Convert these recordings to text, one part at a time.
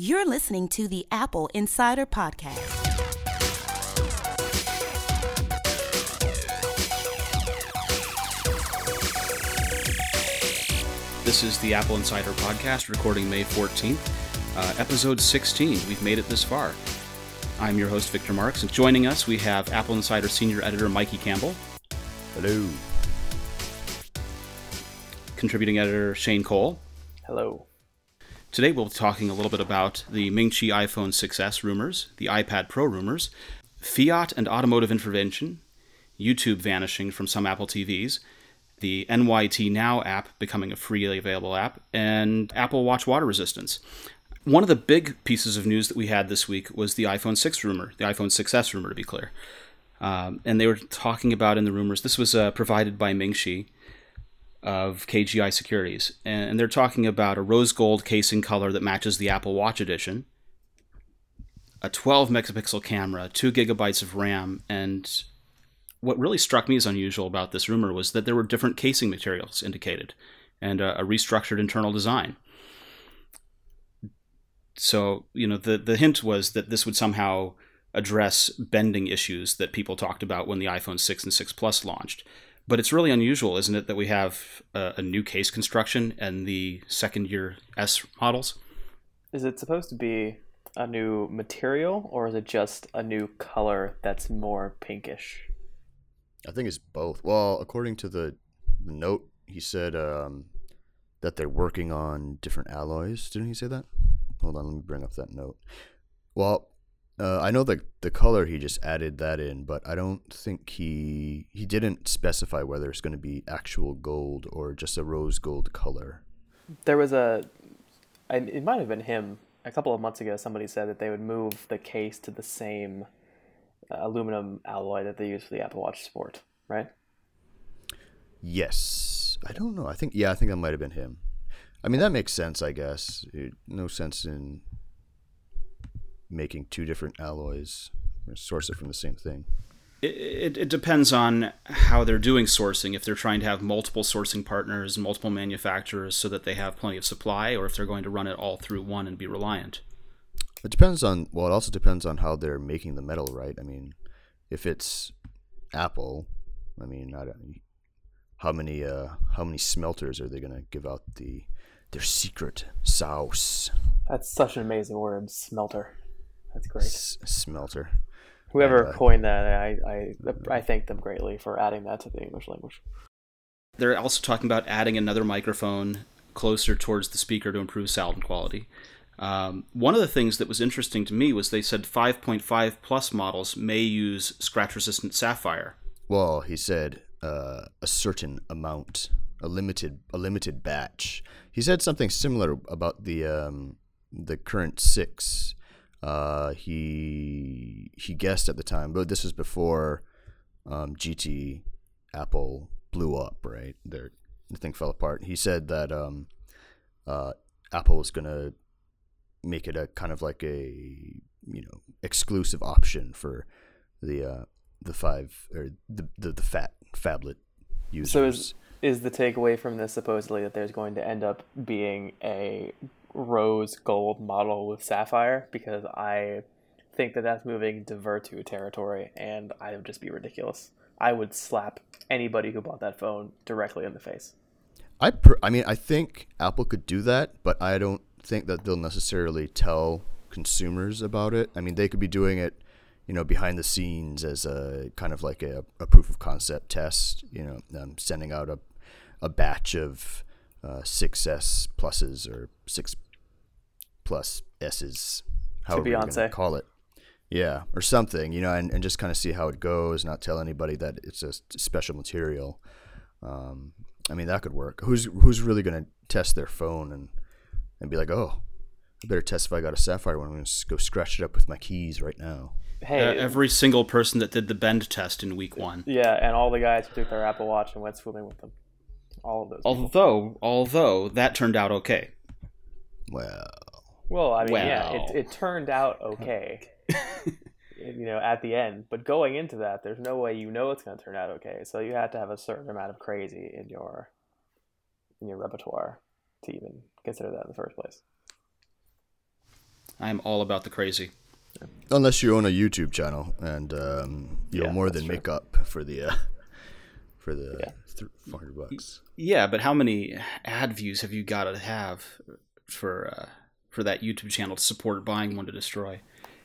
You're listening to the Apple Insider Podcast. This is the Apple Insider Podcast, recording May 14th, episode 16. We've made it this far. I'm your host, Victor Marks, and joining us, we have Apple Insider Senior Editor Mikey Campbell. Hello. Contributing Editor Shane Cole. Hello. Today, we'll be talking a little bit about the Ming-Chi iPhone 6s rumors, the iPad Pro rumors, Fiat and automotive intervention, YouTube vanishing from some Apple TVs, the NYT Now app becoming a freely available app, and Apple Watch water resistance. One of the big pieces of news that we had this week was the iPhone 6 rumor, the iPhone 6s rumor to be clear. And they were talking about in the rumors, this was provided by Ming-Chi of KGI Securities, and they're talking about a rose gold casing color that matches the Apple Watch Edition, a 12 megapixel camera, 2 gigabytes of RAM, and what really struck me as unusual about this rumor was that there were different casing materials indicated and a restructured internal design. So, you know, the hint was that this would somehow address bending issues that people talked about when the iPhone 6 and 6 Plus launched. But it's really unusual, isn't it, that we have a new case construction and the second-year S models? Is it supposed to be a new material, or is it just a new color that's more pinkish? I think it's both. Well, according to the note, he said that they're working on different alloys. Didn't he say that? Hold on, let me bring up that note. Well, I know the color, he just added that in, but I don't think he didn't specify whether it's going to be actual gold or just a rose gold color. There was it might have been him. A couple of months ago, somebody said that they would move the case to the same aluminum alloy that they use for the Apple Watch Sport, right? Yes. I don't know. I think that might have been him. I mean, that makes sense, I guess. No sense in making two different alloys or source it from the same thing. It depends on how they're doing sourcing, if they're trying to have multiple sourcing partners, multiple manufacturers so that they have plenty of supply, or if they're going to run it all through one and be reliant. It depends on, well, it also depends on how they're making the metal, right? I mean, if it's Apple, I mean, I don't, how many smelters are they going to give out their secret sauce? That's such an amazing word, smelter. That's great. Smelter. Whoever coined that, I thank them greatly for adding that to the English language. They're also talking about adding another microphone closer towards the speaker to improve sound quality. One of the things that was interesting to me was they said 5.5 plus models may use scratch-resistant sapphire. Well, he said a certain amount, a limited batch. He said something similar about the current 6. He guessed at the time, but this was before GT Apple blew up, right? The thing fell apart. He said that Apple was going to make it a kind of like a, you know, exclusive option for the five or the phablet users. So is the takeaway from this supposedly that there's going to end up being a rose gold model with sapphire? Because I think that that's moving to Vertu territory, and I would just be ridiculous. I would slap anybody who bought that phone directly in the face. I think Apple could do that, but I don't think that they'll necessarily tell consumers about it. I mean, they could be doing it, you know, behind the scenes as a kind of like a proof of concept test, you know, sending out a batch of 6S pluses or 6 plus S's, however you're going to call it. Yeah, or something, you know, and just kind of see how it goes, not tell anybody that it's a special material. I mean, that could work. Who's really going to test their phone and be like, oh, I better test if I got a sapphire one. I'm going to go scratch it up with my keys right now. Hey, every single person that did the bend test in week one. Yeah, and all the guys who took their Apple Watch and went swimming with them. All of those. Although that turned out okay. Well, I mean, yeah, it turned out okay, you know, at the end. But going into that, there's no way you know it's going to turn out okay. So you have to have a certain amount of crazy in your repertoire to even consider that in the first place. I'm all about the crazy. Unless you own a YouTube channel and you'll more than make up for the $400. Yeah, but how many ad views have you got to have for that YouTube channel to support buying one to destroy?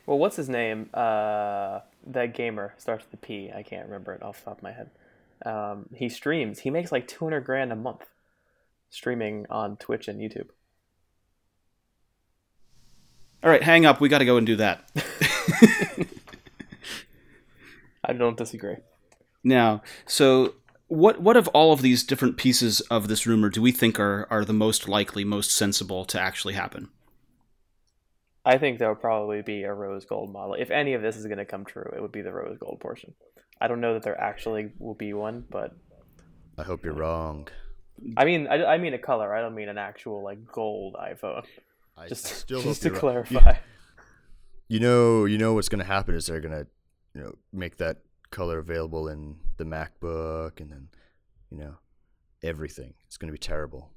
Well, what's his name? That gamer starts with a P. I can't remember it off the top of my head. He streams. He makes like $200,000 a month streaming on Twitch and YouTube. All right, hang up. We got to go and do that. I don't disagree. Now, so what of all of these different pieces of this rumor do we think are the most likely, most sensible to actually happen? I think there will probably be a rose gold model. If any of this is going to come true, it would be the rose gold portion. I don't know that there actually will be one, but I hope you're wrong. I mean, I mean a color. I don't mean an actual like gold iPhone. Just to clarify. Yeah. You know what's going to happen is they're going to, make that color available in the MacBook and then, everything. It's going to be terrible.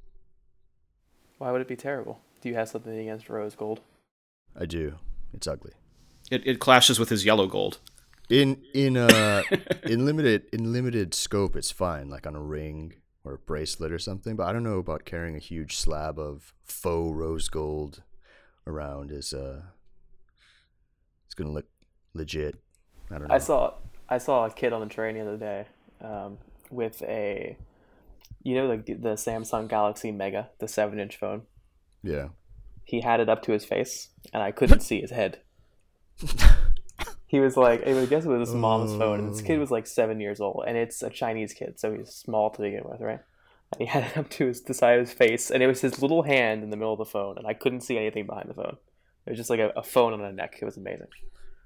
Why would it be terrible? Do you have something against rose gold? I do. It's ugly. It clashes with his yellow gold. In limited scope, it's fine, like on a ring or a bracelet or something. But I don't know about carrying a huge slab of faux rose gold around. It's gonna look legit. I don't know. I saw a kid on the train the other day with a, the Samsung Galaxy Mega, the 7-inch phone. Yeah. He had it up to his face, and I couldn't see his head. He was like, I guess it was his mom's phone. And this kid was like 7 years old, and it's a Chinese kid, so he's small to begin with, right? And he had it up to the side of his face, and it was his little hand in the middle of the phone, and I couldn't see anything behind the phone. It was just like a phone on a neck. It was amazing.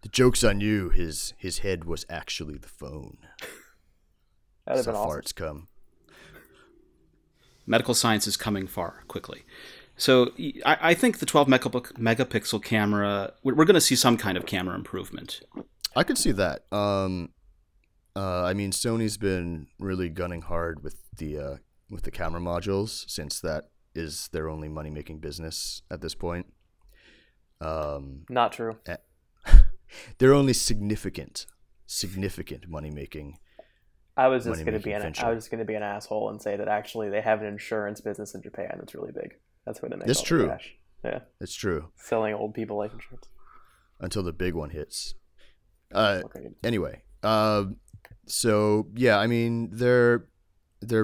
The joke's on you. His head was actually the phone. That would have been awesome. Farts come. Medical science is coming far quickly. So I think the 12 megapixel camera, we're going to see some kind of camera improvement. I could see that. Sony's been really gunning hard with the camera modules, since that is their only money-making business at this point. Not true. Their only significant money-making. I was just going to be an asshole and say that actually they have an insurance business in Japan that's really big. That's where they make all the cash. Yeah, it's true. Selling old people life insurance until the big one hits. Anyway, they're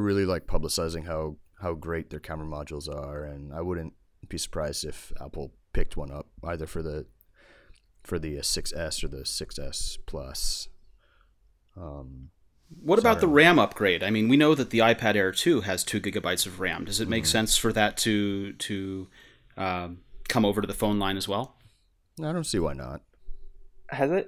really like publicizing how great their camera modules are, and I wouldn't be surprised if Apple picked one up either for the 6s or the 6s Plus. What about the RAM upgrade? I mean, we know that the iPad Air 2 has 2 gigabytes of RAM. Does it make sense for that to come over to the phone line as well? I don't see why not. Have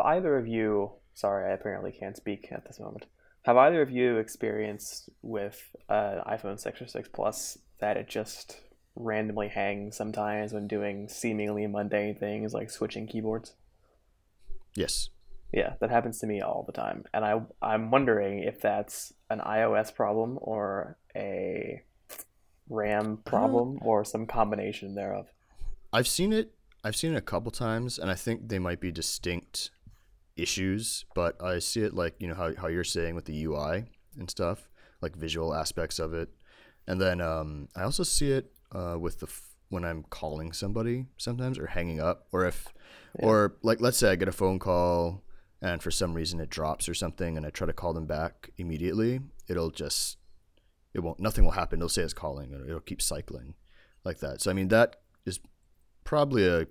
either of you... Sorry, I apparently can't speak at this moment. Have either of you experienced with an iPhone 6 or 6 Plus that it just randomly hangs sometimes when doing seemingly mundane things like switching keyboards? Yes. Yeah, that happens to me all the time. And I'm wondering if that's an iOS problem or a RAM problem or some combination thereof. I've seen it a couple times, and I think they might be distinct issues, but I see it like, how you're saying with the UI and stuff, like visual aspects of it. And then I also see it with when I'm calling somebody sometimes, or hanging up, or like let's say I get a phone call and for some reason it drops or something, and I try to call them back immediately, nothing will happen. They'll say it's calling, or it'll keep cycling like that. So, I mean, that is probably a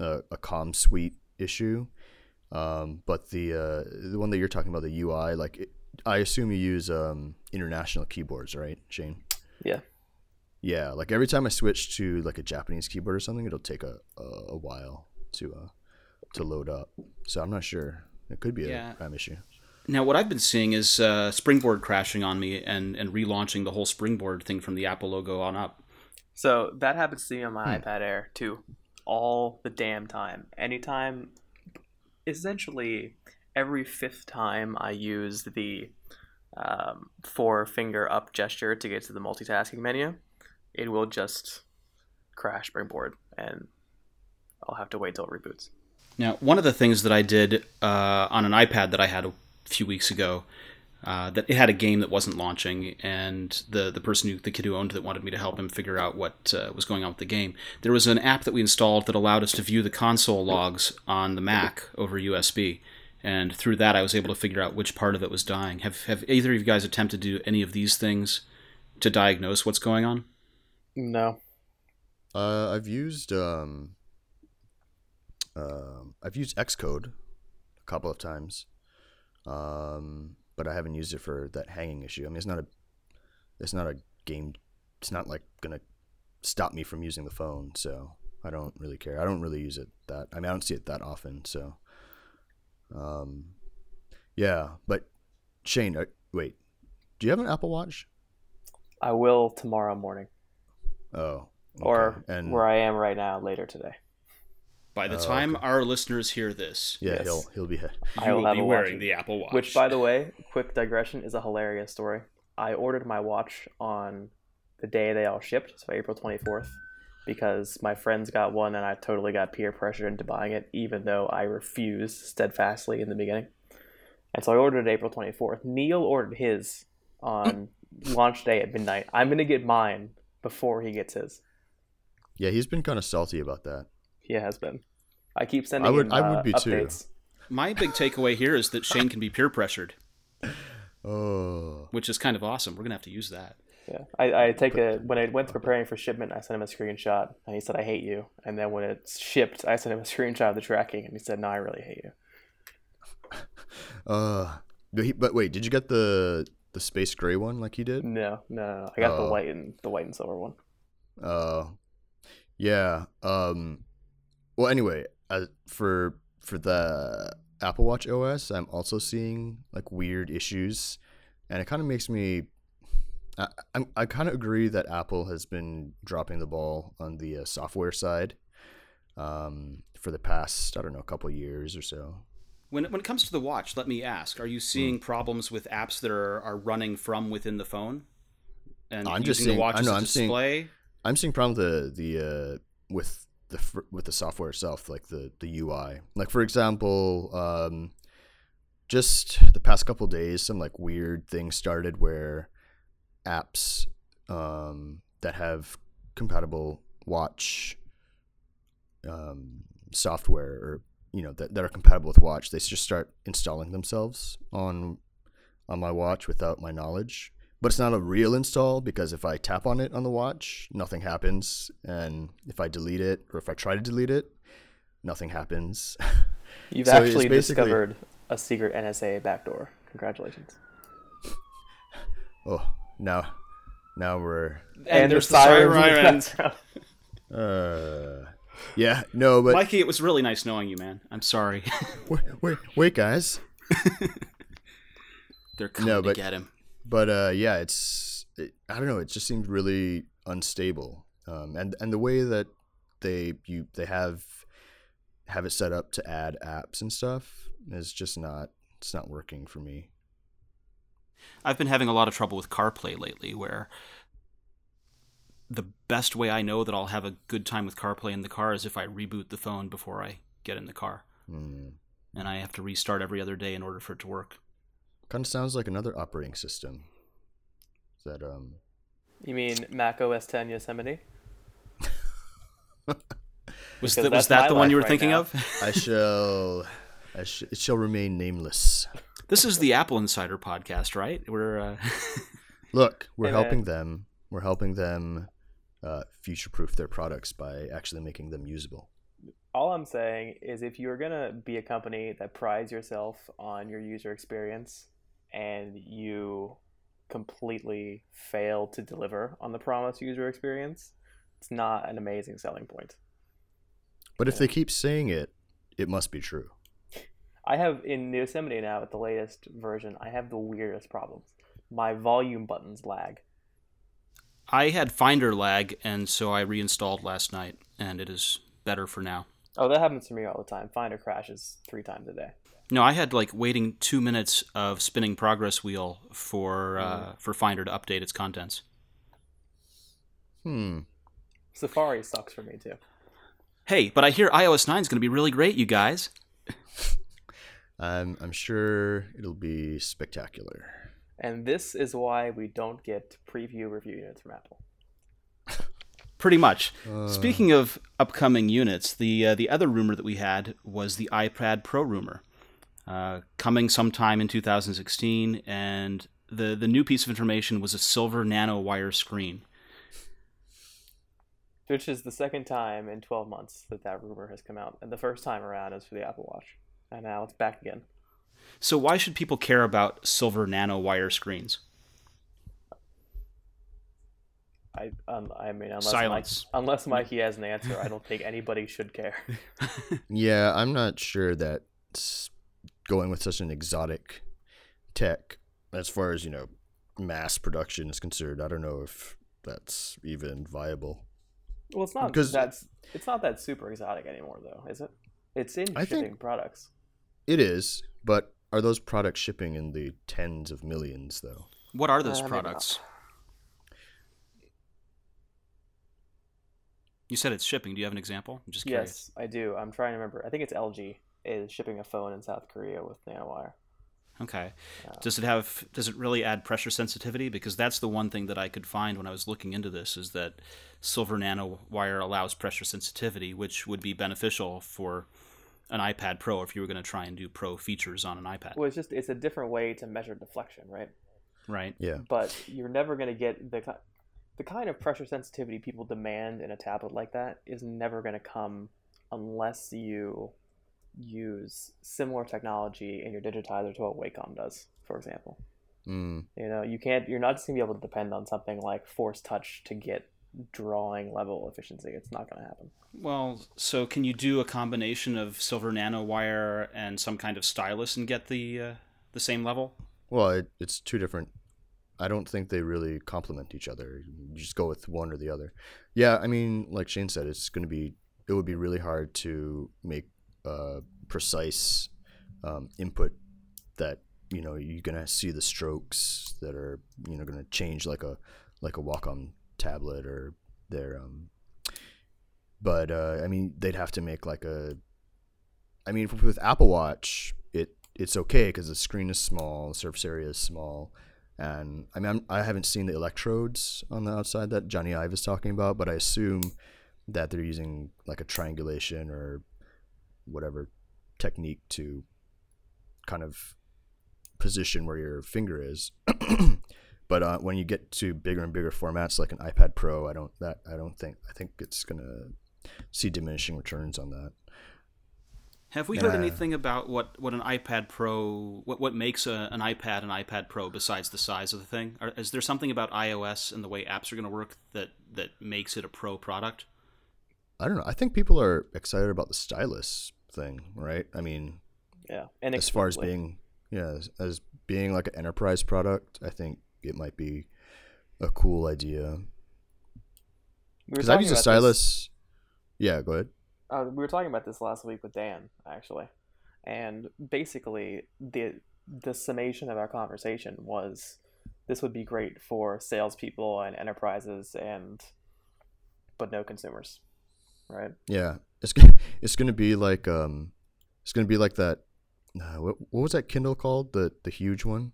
comm suite issue. But the one that you're talking about, the UI, I assume you use international keyboards, right, Shane? Yeah. Yeah. Like every time I switch to like a Japanese keyboard or something, it'll take a while to load up. So I'm not sure. It could be a prime issue. Now, what I've been seeing is Springboard crashing on me and relaunching the whole Springboard thing from the Apple logo on up. So that happens to me on my iPad Air too, all the damn time. Anytime, essentially every fifth time I use the four finger up gesture to get to the multitasking menu, it will just crash Springboard, and I'll have to wait till it reboots. Now, one of the things that I did on an iPad that I had a few weeks ago, that it had a game that wasn't launching, and the kid who owned it wanted me to help him figure out what was going on with the game. There was an app that we installed that allowed us to view the console logs on the Mac over USB, and through that I was able to figure out which part of it was dying. Have either of you guys attempted to do any of these things to diagnose what's going on? No. I've used Xcode a couple of times, but I haven't used it for that hanging issue. I mean, it's not a game. It's not like gonna stop me from using the phone, so I don't really care. I don't really use it that. I mean, I don't see it that often. So, yeah. But Shane, wait, do you have an Apple Watch? I will tomorrow morning. Oh. Okay. Or and where I am right now, later today. By the time our listeners hear this, he'll be wearing the Apple Watch. Which, by the way, quick digression, is a hilarious story. I ordered my watch on the day they all shipped, so April 24th, because my friends got one and I totally got peer pressured into buying it, even though I refused steadfastly in the beginning. And so I ordered it April 24th. Neil ordered his on launch day at midnight. I'm going to get mine before he gets his. Yeah, he's been kind of salty about that. He has been. I keep sending him updates. I would be too. My big takeaway here is that Shane can be peer pressured. Oh. Which is kind of awesome. We're going to have to use that. Yeah. When I went to preparing for shipment, I sent him a screenshot, and he said, I hate you. And then when it shipped, I sent him a screenshot of the tracking, and he said, no, I really hate you. But wait, did you get the space gray one like he did? No. I got the white and silver one. Oh. Yeah. Well, anyway, for the Apple Watch OS, I'm also seeing like weird issues, and it kind of makes me. I kind of agree that Apple has been dropping the ball on the software side, for the past couple years or so. When it comes to the watch, let me ask: are you seeing problems with apps that are running from within the phone, and the watch as a display? I'm seeing problems with the software itself, like the UI. Like, for example, just the past couple of days, some like weird thing started where apps that have compatible watch software, or that are compatible with watch, they just start installing themselves on my watch without my knowledge. But it's not a real install, because if I tap on it on the watch, nothing happens. And if I delete it, or if I try to delete it, nothing happens. You've actually discovered a secret NSA backdoor. Congratulations. Oh, now we're... And there's sirens. Yeah, no, but... Mikey, it was really nice knowing you, man. I'm sorry. wait, guys. They're coming to get him. But yeah, I don't know. It just seems really unstable, and the way that they have it set up to add apps and stuff is just not working for me. I've been having a lot of trouble with CarPlay lately, where the best way I know that I'll have a good time with CarPlay in the car is if I reboot the phone before I get in the car, and I have to restart every other day in order for it to work. Kind of sounds like another operating system. Is that You mean Mac OS X Yosemite? was that the one you were thinking of? It shall remain nameless. This is the Apple Insider podcast, right? We're look, we're helping them. We're helping them future-proof their products by actually making them usable. All I'm saying is, if you're going to be a company that prides yourself on your user experience and you completely fail to deliver on the promised user experience, it's not an amazing selling point. But if they keep saying it, it must be true. I have, in Yosemite now, at the latest version, I have the weirdest problems. My volume buttons lag. I had Finder lag, and so I reinstalled last night, and it is better for now. Oh, that happens to me all the time. Finder crashes 3 times a day. No, I had like waiting 2 minutes of spinning progress wheel for Finder to update its contents. Safari sucks for me too. Hey, but I hear iOS 9 is going to be really great, you guys. I'm sure it'll be spectacular. And this is why we don't get preview review units from Apple. Pretty much. Speaking of upcoming units, the other rumor that we had was the iPad Pro rumor, coming sometime in 2016, and the new piece of information was a silver nanowire screen. Which is the second time in 12 months that rumor has come out, and the first time around is for the Apple Watch, and now it's back again. So why should people care about silver nanowire screens? I mean, unless Mikey has an answer, I don't think anybody should care. Yeah, I'm not sure that going with such an exotic tech, as far as, you know, mass production is concerned, I don't know if that's even viable. Well, it's not that super exotic anymore, though, is it? It's in shipping products. It is, but are those products shipping in the tens of millions, though? What are those products? You said it's shipping. Do you have an example? I'm just curious. Yes, I do. I'm trying to remember. I think it's LG is shipping a phone in South Korea with nanowire. Okay. Does it really add pressure sensitivity? Because that's the one thing that I could find when I was looking into this, is that silver nanowire allows pressure sensitivity, which would be beneficial for an iPad Pro if you were going to try and do Pro features on an iPad. Well, it's a different way to measure deflection, right? Right. Yeah. But you're never going to get the kind of pressure sensitivity people demand in a tablet like that is never going to come unless you use similar technology in your digitizer to what Wacom does, for example. Mm. You know, you're not just going to be able to depend on something like force touch to get drawing level efficiency. It's not going to happen. Well, so can you do a combination of silver nanowire and some kind of stylus and get the same level? Well, it's two different. I don't think they really complement each other. You just go with one or the other. Yeah, I mean, like Shane said, it would be really hard to make precise input that, you know, you're gonna see the strokes that are, you know, gonna change like a Wacom tablet or their. But I mean, they'd have to make like a. I mean, with Apple Watch, it's okay because the screen is small, the surface area is small. And I mean, I haven't seen the electrodes on the outside that Johnny Ive is talking about, but I assume that they're using like a triangulation or whatever technique to kind of position where your finger is. But when you get to bigger and bigger formats like an iPad Pro, I think it's gonna see diminishing returns on that. Have we heard anything about what an iPad Pro, what makes an iPad an iPad Pro besides the size of the thing? Is there something about iOS and the way apps are going to work that makes it a Pro product? I don't know. I think people are excited about the stylus thing, right? I mean, yeah, and as far as being like an enterprise product, I think it might be a cool idea. Because I've used a stylus. Yeah, go ahead. We were talking about this last week with Dan, actually, and basically the summation of our conversation was this would be great for salespeople and enterprises, but no consumers, right? Yeah, it's going to be like that. What was that Kindle called? The huge one.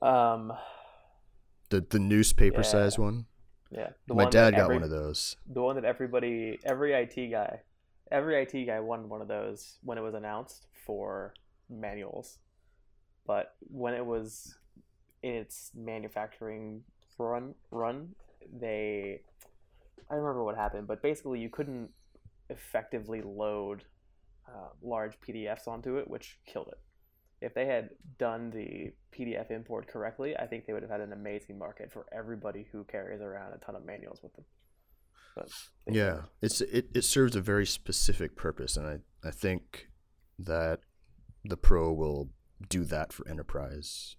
The newspaper size one. Yeah, my dad got one of those. The one that every IT guy. Every IT guy wanted one of those when it was announced for manuals, but when it was in its manufacturing run, I don't remember what happened, but basically you couldn't effectively load large PDFs onto it, which killed it. If they had done the PDF import correctly, I think they would have had an amazing market for everybody who carries around a ton of manuals with them. Yeah, it serves a very specific purpose, and I think that the Pro will do that for enterprise.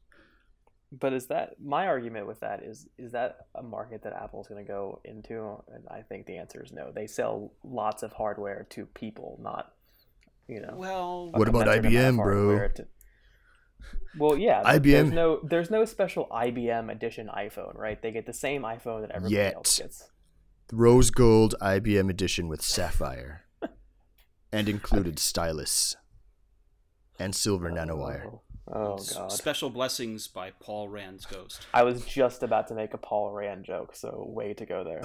But is that my argument with that is that a market that Apple's going to go into? And I think the answer is no. They sell lots of hardware to people, not, you know. Well, what about IBM, bro? Well, yeah, IBM. There's no special IBM edition iPhone, right? They get the same iPhone that everybody else gets. rose gold IBM edition with sapphire and included stylus and silver nanowire. Oh, God. Special blessings by Paul Rand's ghost. I was just about to make a Paul Rand joke, so way to go there.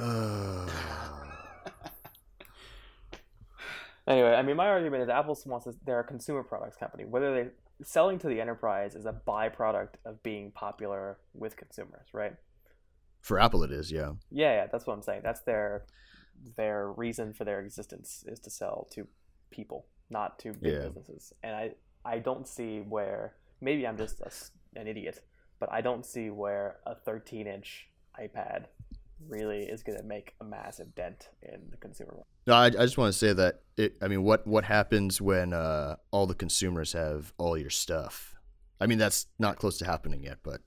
Anyway, I mean, my argument is Apple wants to, they're a consumer products company. Whether they're selling to the enterprise is a byproduct of being popular with consumers, right? For Apple, it is, yeah. Yeah, that's what I'm saying. That's their reason for their existence, is to sell to people, not to big businesses. And I don't see where, maybe I'm just an idiot, but I don't see where a 13-inch iPad really is going to make a massive dent in the consumer world. No, I just want to say that, what happens when all the consumers have all your stuff? I mean, that's not close to happening yet, but...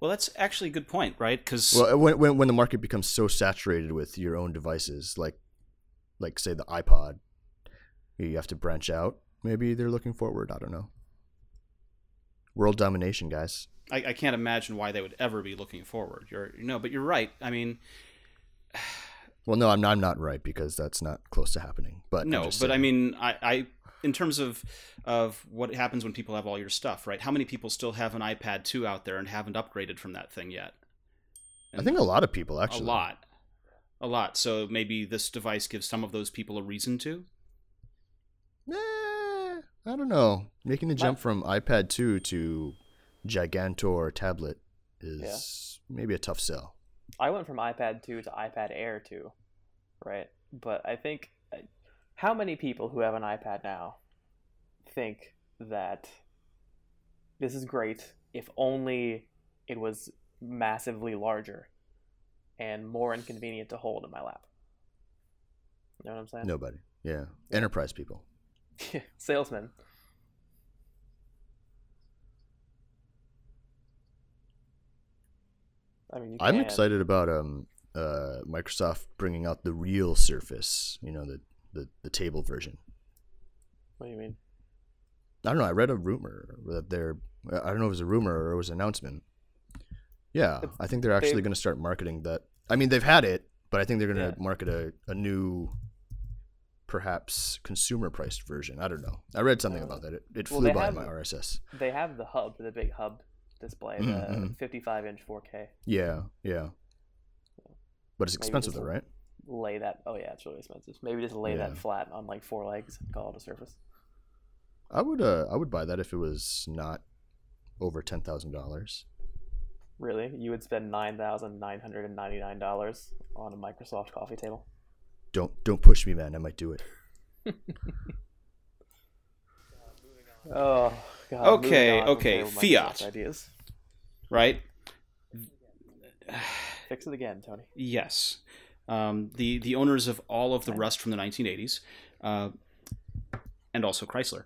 Well, that's actually a good point, right? Because when the market becomes so saturated with your own devices, like say the iPod, you have to branch out. Maybe they're looking forward. I don't know. World domination, guys. I can't imagine why they would ever be looking forward. But you're right. I mean, well, no, I'm not right, because that's not close to happening. But no, but saying. I mean, I in terms of what happens when people have all your stuff, right? How many people still have an iPad 2 out there and haven't upgraded from that thing yet? And I think a lot of people, actually. A lot. So maybe this device gives some of those people a reason to. I don't know. Making the jump from iPad 2 to Gigantor tablet is maybe a tough sell. I went from iPad 2 to iPad Air 2, right? But I think, how many people who have an iPad now think that this is great if only it was massively larger and more inconvenient to hold in my lap? You know what I'm saying? Nobody. Yeah. Enterprise people. Salesman. I mean, I'm excited about Microsoft bringing out the real Surface, the table version. What do you mean? I don't know. I read a rumor that I don't know if it was a rumor or it was an announcement. Yeah, I think they're actually going to start marketing that. I mean, they've had it, but I think they're going to market a new, perhaps consumer-priced version. I don't know. I read something about that. It flew by my RSS. They have the hub, the big hub display, the 55-inch 4K. Yeah. But it's expensive though, right? Lay that. Oh yeah, it's really expensive. Maybe just lay that flat on like four legs and call it a Surface. I would buy that if it was not over $10,000. Really? You would spend $9,999 on a Microsoft coffee table? Don't push me, man. I might do it. Oh, God. Okay. Fiat ideas, right? Fix it again, Tony. Yes. The owners of all of the rust from the 1980s, and also Chrysler,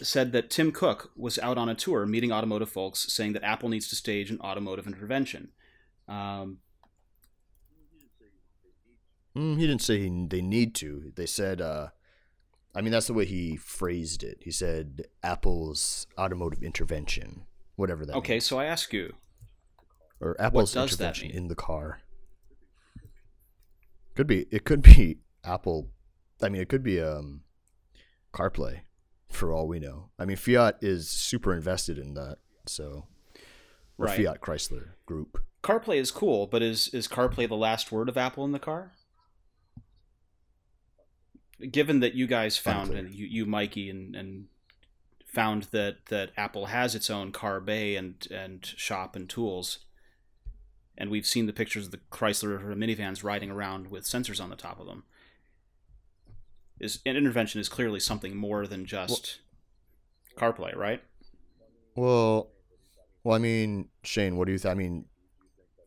said that Tim Cook was out on a tour meeting automotive folks, saying that Apple needs to stage an automotive intervention. He didn't say they need to. They said, that's the way he phrased it. He said Apple's automotive intervention, whatever that means. Okay, so I ask you. Or Apple's intervention in the car. It could be Apple. I mean, it could be CarPlay, for all we know. I mean, Fiat is super invested in that, so. Or right. Fiat Chrysler Group. CarPlay is cool, but is CarPlay the last word of Apple in the car? Given that you guys found, and you Mikey, and found that Apple has its own car bay and shop and tools, and we've seen the pictures of the Chrysler minivans riding around with sensors on the top of them, an intervention is clearly something more than just CarPlay, right? Well, I mean, Shane, what do you think? I mean,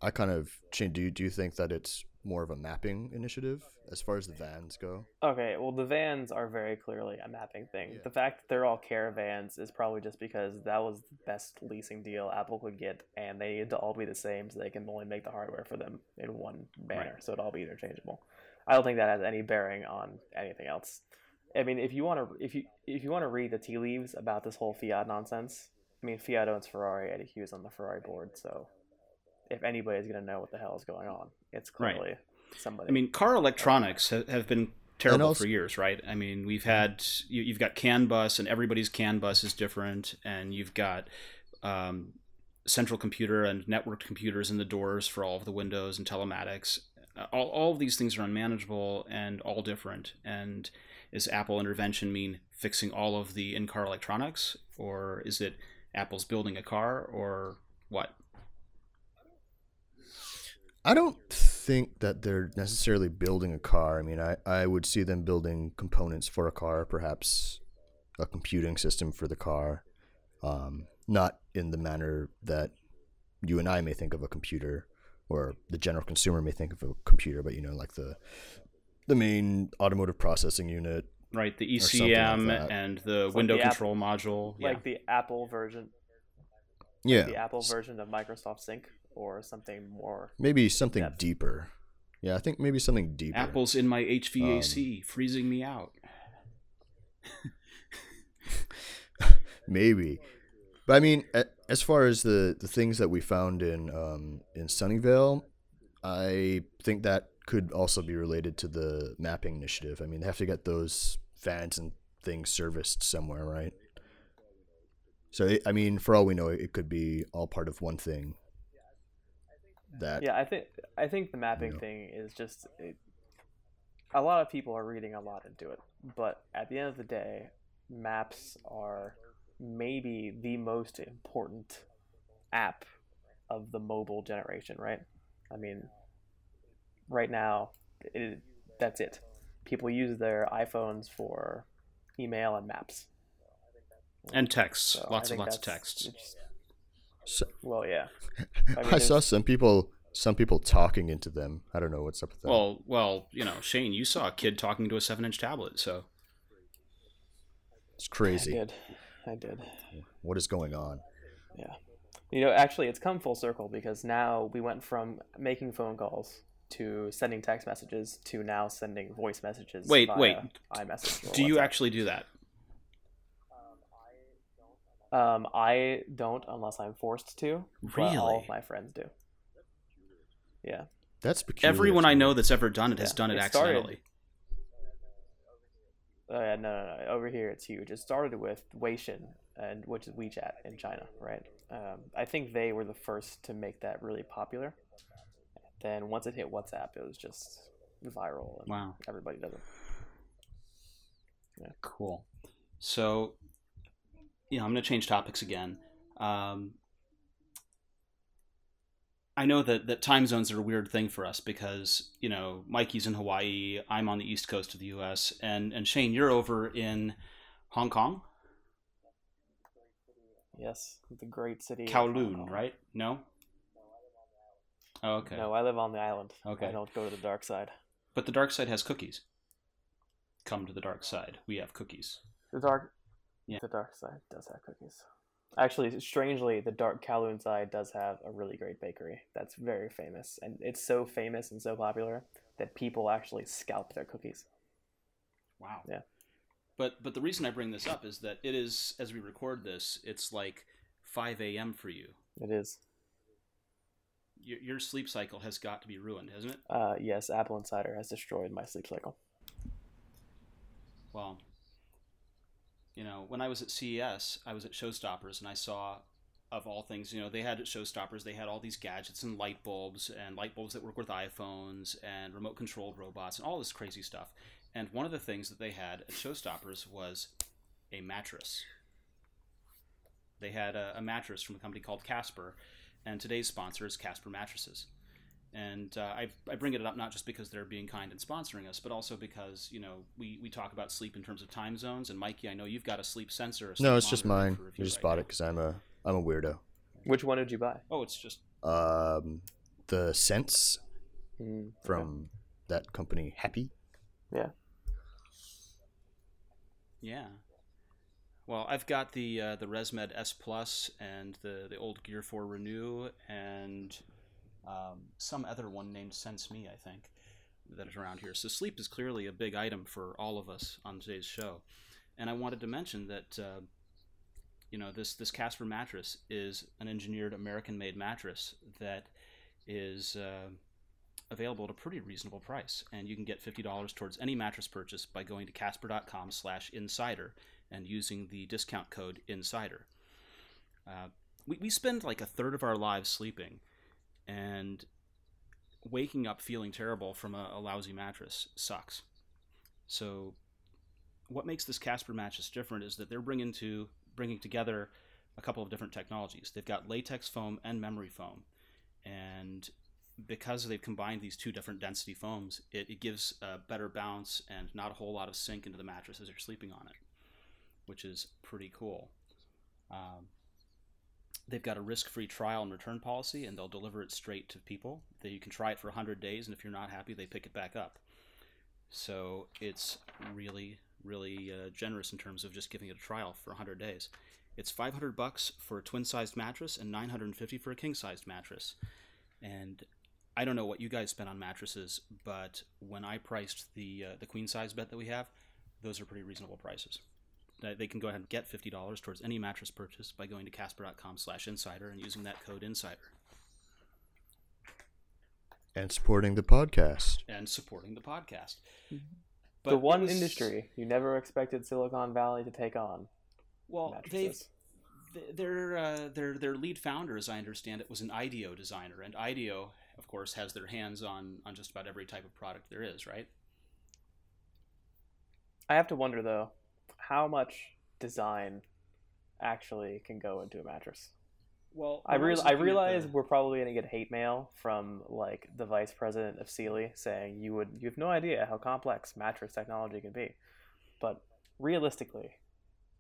I kind of, Shane, do you think that it's more of a mapping initiative as far as the vans go? Okay, well, the vans are very clearly a mapping thing. Yeah. The fact that they're all caravans is probably just because that was the best leasing deal Apple could get, and they need to all be the same so they can only make the hardware for them in one banner, right. So it'll all be interchangeable. I don't think that has any bearing on anything else. I mean, if you want to read the tea leaves about this whole Fiat nonsense, I mean, Fiat owns Ferrari, Eddie Hughes on the Ferrari board, so if anybody's going to know what the hell is going on, it's clearly somebody. I mean, car electronics have been terrible for years, right? I mean, we've had, you've got CAN bus, and everybody's CAN bus is different, and you've got central computer and networked computers in the doors for all of the windows and telematics. All of these things are unmanageable and all different. And is Apple intervention mean fixing all of the in-car electronics, or is it Apple's building a car, or what? I don't think that they're necessarily building a car. I mean, I would see them building components for a car, perhaps a computing system for the car. Not in the manner that you and I may think of a computer, or the general consumer may think of a computer, but, you know, like the main automotive processing unit. Right, the ECM like and the it's window like the control module. Like the Apple version. Yeah. Like the Apple version of Microsoft Sync, or something more. Maybe something deeper. Yeah, I think maybe something deeper. Apple's in my HVAC, freezing me out. Maybe. But I mean, as far as the things that we found in Sunnyvale, I think that could also be related to the mapping initiative. I mean, they have to get those fans and things serviced somewhere, right? So, I mean, for all we know, it could be all part of one thing. That I think the mapping thing is just a lot of people are reading a lot into it, but at the end of the day, maps are maybe the most important app of the mobile generation, right? I mean, right now, that's it. People use their iPhones for email and maps. And texts. So lots of texts. Well, yeah. I mean, I saw some people talking into them. I don't know what's up with that. Well, you know, Shane, you saw a kid talking to a 7-inch tablet, so. It's crazy. I did. What is going on? Yeah. You know, actually, it's come full circle, because now we went from making phone calls to sending text messages to now sending voice messages. Wait. iMessage. Do you actually do that? I don't, unless I'm forced to. Really? All of my friends do. Yeah. That's peculiar. Everyone I know that's ever done it has done it accidentally. Oh, yeah, no. Over here, it's huge. It started with Weixin, which is WeChat in China, right? I think they were the first to make that really popular. Then once it hit WhatsApp, it was just viral. And wow. Everybody does it. Yeah. Cool. So, you know, I'm going to change topics again. I know that time zones are a weird thing for us, because, you know, Mikey's in Hawaii, I'm on the East Coast of the U.S., and Shane, you're over in Hong Kong? Yes, the great city. Kowloon, right? No? Oh, okay. No, I live on the island. Okay. I don't go to the dark side. But the dark side has cookies. Come to the dark side. We have cookies. The dark side does have cookies. Actually, strangely, the dark Kowloon side does have a really great bakery that's very famous. And it's so famous and so popular that people actually scalp their cookies. Wow. Yeah. But the reason I bring this up is that it is, as we record this, it's like 5 a.m. for you. It is. Your sleep cycle has got to be ruined, hasn't it? Yes, Apple Insider has destroyed my sleep cycle. Wow. You know, when I was at CES, I was at Showstoppers, and I saw, of all things, you know, they had at Showstoppers, they had all these gadgets and light bulbs that work with iPhones and remote-controlled robots and all this crazy stuff. And one of the things that they had at Showstoppers was a mattress. They had a mattress from a company called Casper, and today's sponsor is Casper Mattresses. And I bring it up not just because they're being kind and sponsoring us, but also because, you know, we talk about sleep in terms of time zones. And Mikey, I know you've got a sleep sensor. No, it's just mine. I just bought it because I'm a weirdo. Which one did you buy? Oh, it's just the Sense from that company, Happy. Yeah. Yeah. Well, I've got the ResMed S Plus and the old Gear 4 Renew and. Some other one named Sense Me, I think, that is around here. So sleep is clearly a big item for all of us on today's show. And I wanted to mention that, you know, this Casper mattress is an engineered American-made mattress that is available at a pretty reasonable price, and you can get $50 towards any mattress purchase by going to casper.com/insider and using the discount code insider. We spend like a third of our lives sleeping and waking up feeling terrible from a lousy mattress sucks. So what makes this Casper mattress different is that they're bringing together a couple of different technologies. They've got latex foam and memory foam, and because they've combined these two different density foams, it gives a better bounce and not a whole lot of sink into the mattress as you're sleeping on it, which is pretty cool. They've got a risk-free trial and return policy, and they'll deliver it straight to people. You can try it for 100 days, and if you're not happy, they pick it back up. So it's really, really generous in terms of just giving it a trial for 100 days. It's $500 for a twin-sized mattress and $950 for a king-sized mattress. And I don't know what you guys spend on mattresses, but when I priced the queen-size bed that we have, those are pretty reasonable prices. They can go ahead and get $50 towards any mattress purchase by going to casper.com/insider and using that code insider. And supporting the podcast. But the one industry you never expected Silicon Valley to take on. Well, their lead founder, as I understand it, was an IDEO designer. And IDEO, of course, has their hands on just about every type of product there is, right? I have to wonder, though, how much design actually can go into a mattress. Well, I realize we're probably going to get hate mail from like the vice president of Sealy saying you have no idea how complex mattress technology can be. But realistically,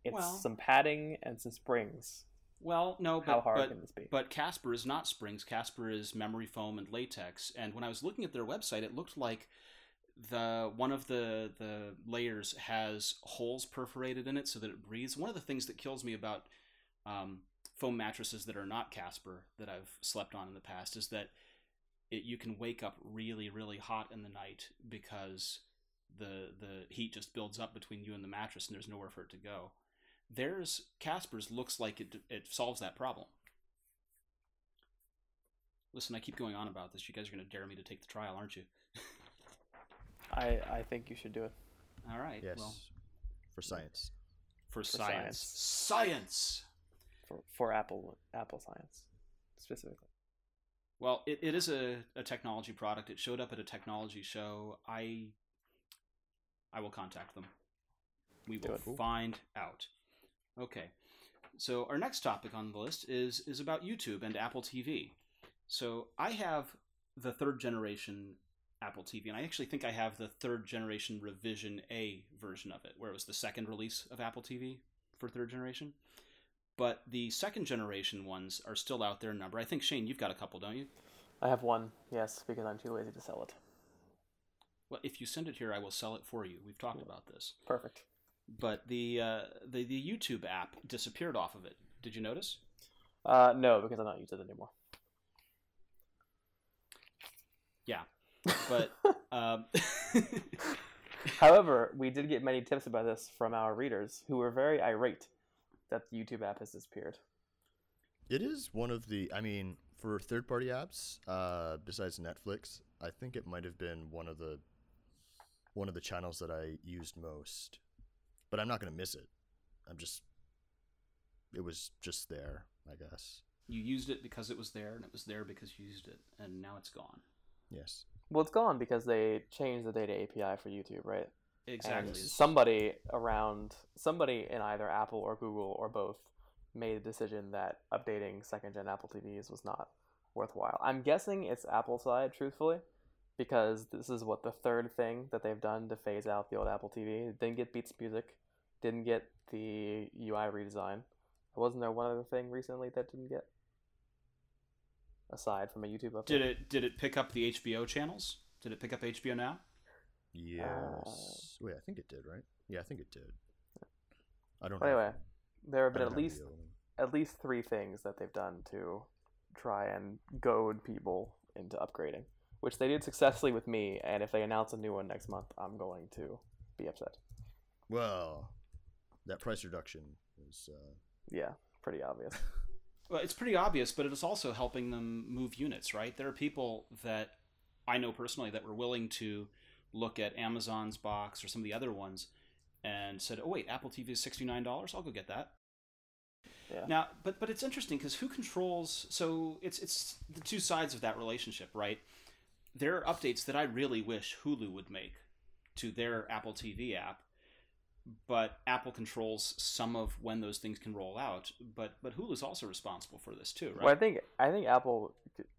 it's some padding and some springs. Well, no, but how hard can this be? But Casper is not springs. Casper is memory foam and latex. And when I was looking at their website, it looked like one of the layers has holes perforated in it so that it breathes. One of the things that kills me about foam mattresses that are not Casper that I've slept on in the past is that you can wake up really, really hot in the night because the heat just builds up between you and the mattress and there's nowhere for it to go. Casper's looks like it solves that problem. Listen, I keep going on about this. You guys are going to dare me to take the trial, aren't you? I think you should do it. All right. Yes. Well, for science. Science. For Apple science, specifically. Well, it is a technology product. It showed up at a technology show. I will contact them. We will find out. Okay. So our next topic on the list is about YouTube and Apple TV. So I have the third generation Apple TV, and I actually think I have the third generation revision A version of it, where it was the second release of Apple TV for third generation. But the second generation ones are still out there in number. I think, Shane, you've got a couple, don't you? I have one, yes, because I'm too lazy to sell it. Well, if you send it here, I will sell it for you. We've talked about this. Perfect. But the YouTube app disappeared off of it. Did you notice? No, because I'm not using it anymore. Yeah. But however, we did get many tips about this from our readers who were very irate that the YouTube app has disappeared. It is one of the, I mean, for third-party apps besides Netflix, I think it might have been one of the channels that I used most. But I'm not going to miss it. It was just there, I guess. You used it because it was there, and it was there because you used it, and now it's gone. Yes. Well, it's gone because they changed the data API for YouTube, right? Exactly. And somebody in either Apple or Google or both made a decision that updating second-gen Apple TVs was not worthwhile. I'm guessing it's Apple's side, truthfully, because this is the third thing that they've done to phase out the old Apple TV. It didn't get Beats Music, didn't get the UI redesign. Wasn't there one other thing recently that didn't get? Aside from a YouTube update. Did it pick up the HBO channels? Did it pick up HBO Now? Yes. Wait, I think it did, right? Yeah, I think it did. I don't know. Anyway, there have been at least three things that they've done to try and goad people into upgrading, which they did successfully with me, and if they announce a new one next month, I'm going to be upset. Well, that price reduction is... yeah, pretty obvious. Well, it's pretty obvious, but it is also helping them move units, right? There are people that I know personally that were willing to look at Amazon's box or some of the other ones and said, oh, wait, Apple TV is $69. I'll go get that. Yeah. Now, but it's interesting because who controls? So it's the two sides of that relationship, right? There are updates that I really wish Hulu would make to their Apple TV app, but Apple controls some of when those things can roll out. But Hulu's also responsible for this too, right? Well, I think Apple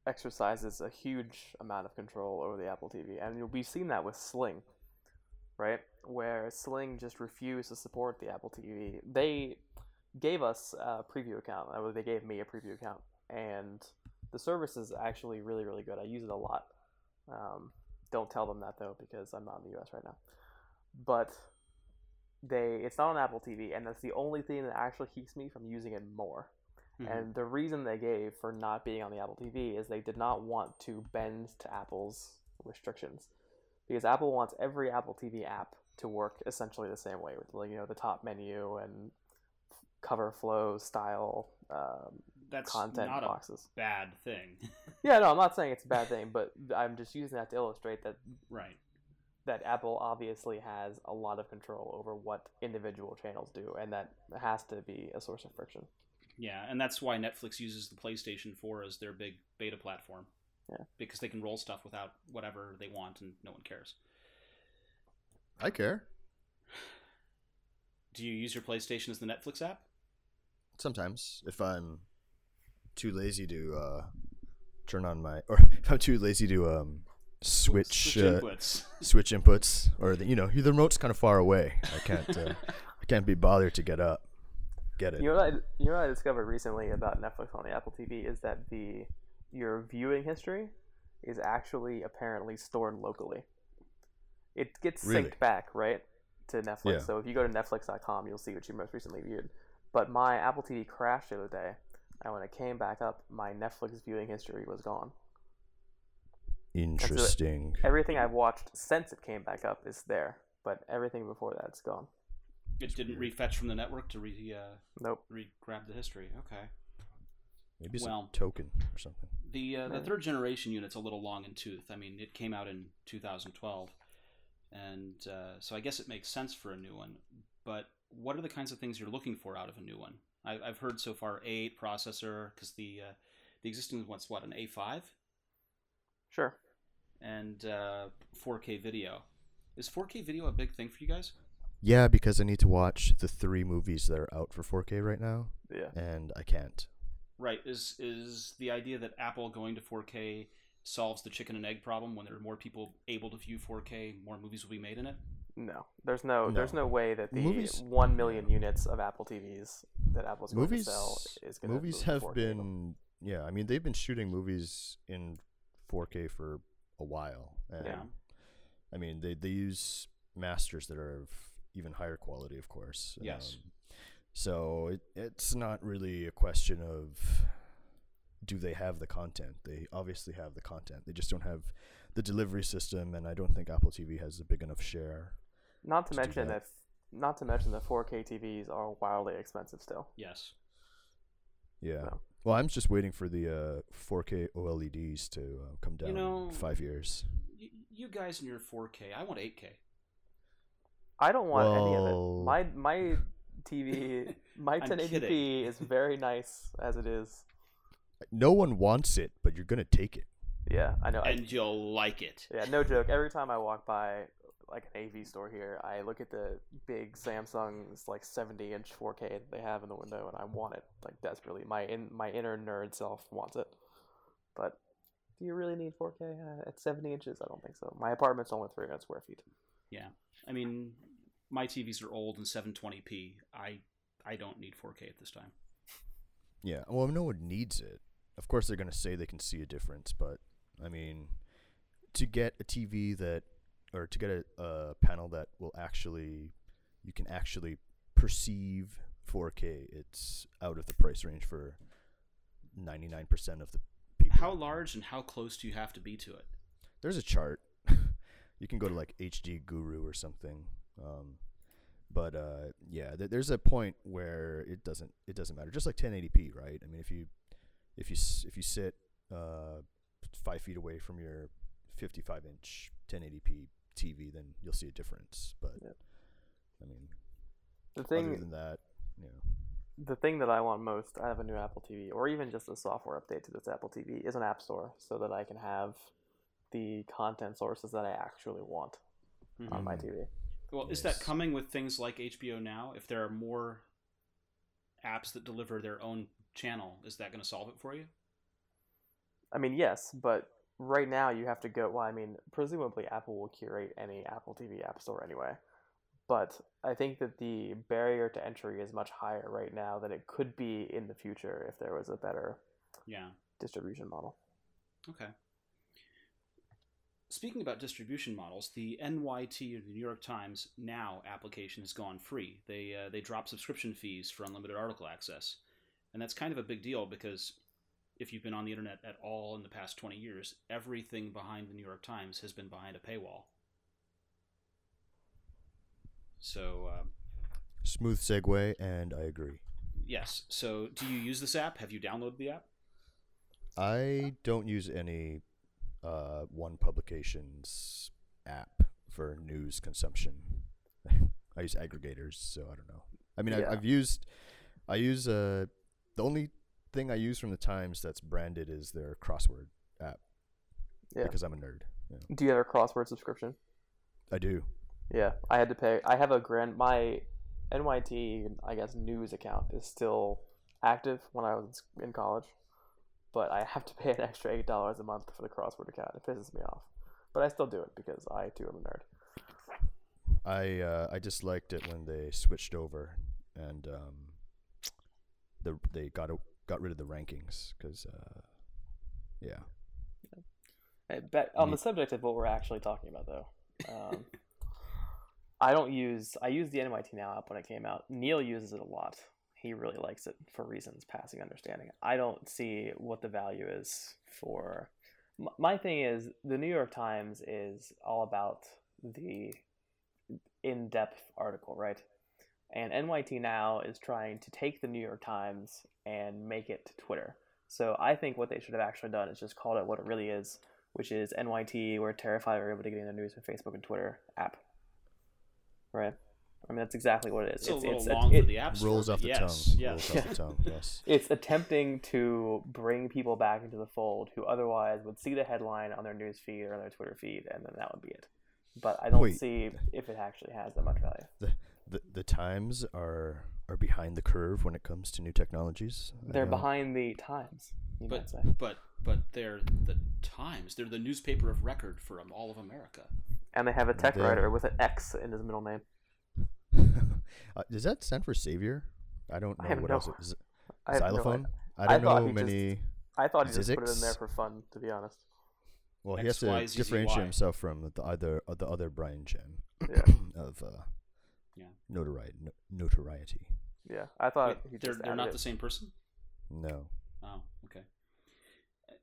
exercises a huge amount of control over the Apple TV, and we've seen that with Sling, right? Where Sling just refused to support the Apple TV. They gave us a preview account. They gave me a preview account, and the service is actually really, really good. I use it a lot. Don't tell them that though, because I'm not in the US right now. But it's not on Apple TV, and that's the only thing that actually keeps me from using it more. Mm-hmm. And the reason they gave for not being on the Apple TV is they did not want to bend to Apple's restrictions, because Apple wants every Apple TV app to work essentially the same way, with, like, you know, the top menu and cover flow style that's content not boxes. A bad thing. Yeah, no, I'm not saying it's a bad thing, but I'm just using that to illustrate that. Right. That Apple obviously has a lot of control over what individual channels do, and that has to be a source of friction. Yeah, and that's why Netflix uses the PlayStation 4 as their big beta platform. Yeah. Because they can roll stuff without whatever they want, and no one cares. I care. Do you use your PlayStation as the Netflix app? Sometimes, if I'm too lazy to turn on my, or if I'm too lazy to switch inputs, or the, you know, the remote's kind of far away. I can't be bothered to get up. Get it? You know what I discovered recently about Netflix on the Apple TV is that your viewing history is actually apparently stored locally. It gets synced back, right, to Netflix. Yeah. So if you go to Netflix.com, you'll see what you most recently viewed. But my Apple TV crashed the other day, and when it came back up, my Netflix viewing history was gone. Interesting. So everything I've watched since it came back up is there, but everything before that's gone. It didn't refetch from the network to re-grab the history. Okay. Maybe it's a token or something. The third generation unit's a little long in tooth. I mean, it came out in 2012, and so I guess it makes sense for a new one, but what are the kinds of things you're looking for out of a new one? I've heard so far A8 processor, because the existing one's what, an A5? Sure. And 4K video. Is 4K video a big thing for you guys? Yeah, because I need to watch the 3 movies that are out for 4K right now. Yeah. And I can't. Right. Is the idea that Apple going to 4K solves the chicken and egg problem? When there are more people able to view 4K, more movies will be made in it? No, there's no way that the 1 million units of Apple TVs that Apple's going to sell is going to be 4K. Movies have been, yeah, I mean, they've been shooting movies in 4K for a while. And, yeah. I mean, they use masters that are of even higher quality, of course. Yes. So it's not really a question of do they have the content. They obviously have the content. They just don't have the delivery system, and I don't think Apple TV has a big enough share. Not to mention that 4K TVs are wildly expensive still. Yes. Yeah. So. Well, I'm just waiting for the 4K OLEDs to come down in 5 years. You guys and your 4K. I want 8K. I don't want any of it. My TV, my 1080p is very nice as it is. No one wants it, but you're gonna take it. Yeah, I know. And you'll like it. Yeah, no joke. Every time I walk by, like, an AV store here, I look at the big Samsung's, like, 70-inch 4K that they have in the window, and I want it, like, desperately. My inner nerd self wants it. But do you really need 4K at 70 inches? I don't think so. My apartment's only 300 square feet. Yeah. I mean, my TVs are old and 720p. I don't need 4K at this time. Yeah. Well, no one needs it. Of course, they're going to say they can see a difference, but, I mean, to get a TV that, or to get a panel that will actually, you can actually perceive 4K, it's out of the price range for 99% of the people. How large and how close do you have to be to it? There's a chart. You can go to, like, HD Guru or something. There's a point where it doesn't matter. Just like 1080p, right? I mean, if you sit 5 feet away from your 55-inch 1080p TV, then you'll see a difference. But yeah. I mean, the thing, other than that, you know. The thing that I want most, I have a new Apple TV, or even just a software update to this Apple TV, is an app store so that I can have the content sources that I actually want on my TV. Well, is that coming with things like HBO Now? If there are more apps that deliver their own channel, is that going to solve it for you? I mean, yes, but right now you have to go... Well, I mean, presumably Apple will curate any Apple TV app store anyway. But I think that the barrier to entry is much higher right now than it could be in the future if there was a better distribution model. Okay. Speaking about distribution models, the NYT, or the New York Times Now application has gone free. They dropped subscription fees for unlimited article access. And that's kind of a big deal because if you've been on the internet at all in the past 20 years, everything behind the New York Times has been behind a paywall. So smooth segue, and I agree. Yes. So do you use this app? Have you downloaded the app? I don't use any One Publications app for news consumption. I use aggregators, so I don't know. I mean, I use the only thing I use from the Times that's branded is their crossword app. Yeah. Because I'm a nerd. Yeah. Do you have a crossword subscription? I do. Yeah, I had to pay. I have my NYT, I guess, news account is still active when I was in college. But I have to pay an extra $8 a month for the crossword account. It pisses me off. But I still do it because I, too, am a nerd. I disliked it when they switched over and they got rid of the rankings because, But on the subject of what we're actually talking about, though, I use the NYT Now app when it came out. Neil uses it a lot. He really likes it for reasons passing understanding. I don't see what the value is for... My thing is, the New York Times is all about the in-depth article, right? And NYT Now is trying to take the New York Times and make it to Twitter. So I think what they should have actually done is just called it what it really is, which is NYT, we're terrified we're able to get in the news from Facebook and Twitter app. Right? I mean, that's exactly what it is. It rolls off the tongue, yes. It's attempting to bring people back into the fold who otherwise would see the headline on their news feed or on their Twitter feed, and then that would be it. But I don't see if it actually has that much value. The Times are behind the curve when it comes to new technologies. They're behind the Times, but they're the Times. They're the newspaper of record for all of America. And they have a tech writer with an X in his middle name. Does that stand for Savior? I don't know what else it is. Xylophone? I thought he just put it in there for fun, to be honest. Well, he has to differentiate himself from the other Brian Chen of notoriety. Yeah, I thought they're not the same person? No. Oh, okay.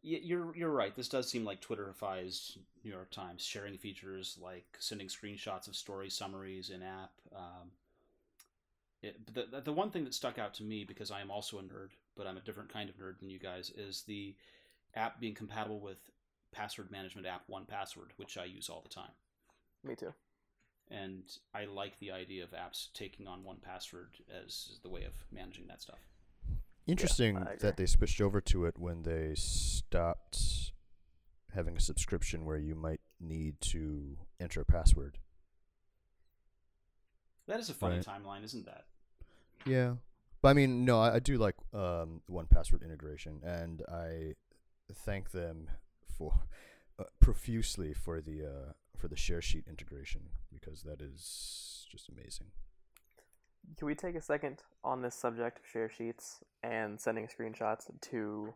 You're right. This does seem like Twitterifies New York Times, sharing features like sending screenshots of story summaries in-app. The one thing that stuck out to me, because I am also a nerd, but I'm a different kind of nerd than you guys, is the app being compatible with password management app 1Password, which I use all the time. Me too. And I like the idea of apps taking on 1Password as the way of managing that stuff. Interesting that they switched over to it when they stopped having a subscription where you might need to enter a password. That is a funny timeline, isn't that? Yeah. But I mean, no, I do like 1Password integration, and I thank them for profusely for the share sheet integration, because that is just amazing. Can we take a second on this subject of share sheets and sending screenshots to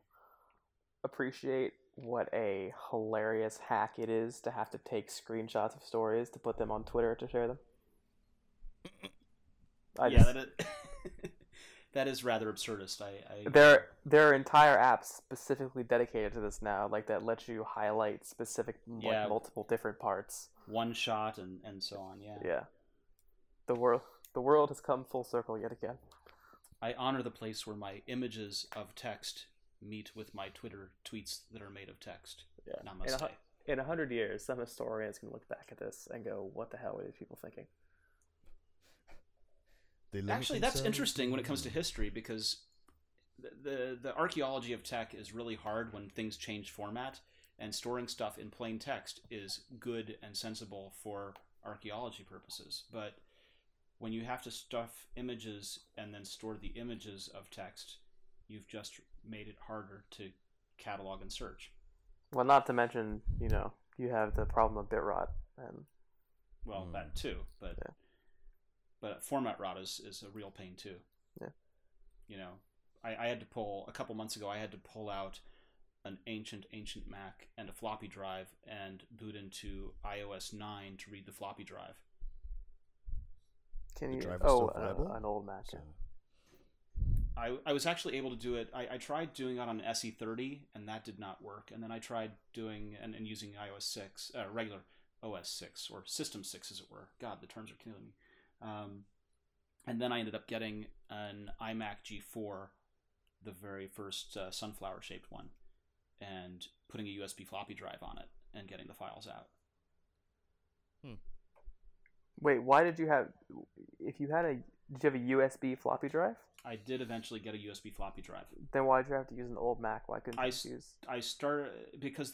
appreciate what a hilarious hack it is to have to take screenshots of stories to put them on Twitter to share them? That is rather absurdist. There are entire apps specifically dedicated to this now, like that lets you highlight specific multiple different parts. One shot and so on, Yeah. The world has come full circle yet again. I honor the place where my images of text meet with my Twitter tweets that are made of text. Yeah. Namaste. in 100 years, some historians can look back at this and go, what the hell were these people thinking? Actually, that's interesting when it comes to history, because the archaeology of tech is really hard when things change format, and storing stuff in plain text is good and sensible for archaeology purposes. But when you have to stuff images and then store the images of text, you've just made it harder to catalog and search. Well, not to mention, you know, you have the problem of bit rot. And... Well, that too, but... Yeah. But format rot is a real pain too. Yeah. You know, I had to pull, a couple months ago, I had to pull out an ancient Mac and a floppy drive and boot into iOS 9 to read the floppy drive. Can you, an old Mac. So. I was actually able to do it. I tried doing it on an SE30 and that did not work. And then I tried doing and using iOS 6, regular OS 6 or System 6 as it were. God, the terms are killing me. And then I ended up getting an iMac G4, the very first sunflower-shaped one, and putting a USB floppy drive on it and getting the files out. Wait, why did you have? Did you have a USB floppy drive? I did eventually get a USB floppy drive. Then why did you have to use an old Mac? Why couldn't you just use? I started because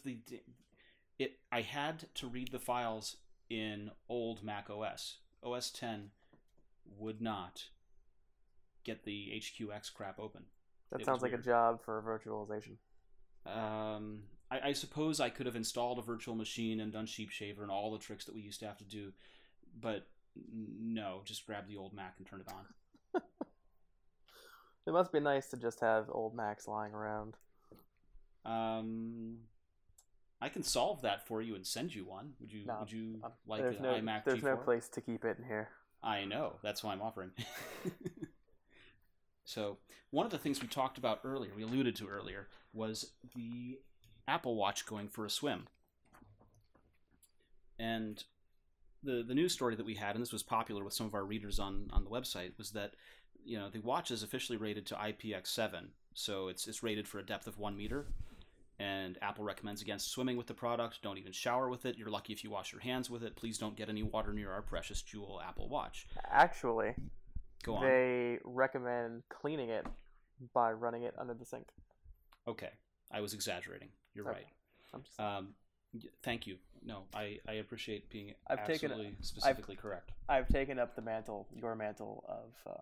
I had to read the files in old Mac OS. OS 10 would not get the HQX crap open. That sounds like a job for virtualization. I suppose I could have installed a virtual machine and done Sheep Shaver and all the tricks that we used to have to do, but no, just grab the old Mac and turn it on. It must be nice to just have old Macs lying around. I can solve that for you and send you one. Would you like an iMac G4? There's no place to keep it in here. I know. That's why I'm offering. So one of the things we talked about earlier, we alluded to earlier, was the Apple Watch going for a swim. And the news story that we had, and this was popular with some of our readers on the website, was that you know the watch is officially rated to IPX7. So it's rated for a depth of 1 meter. And Apple recommends against swimming with the product. Don't even shower with it. You're lucky if you wash your hands with it. Please don't get any water near our precious jewel Apple Watch. Actually, go on. They recommend cleaning it by running it under the sink. Okay. I was exaggerating. You're okay. Right. I'm just... thank you. No, I appreciate being correct. I've taken up the mantle, your mantle of...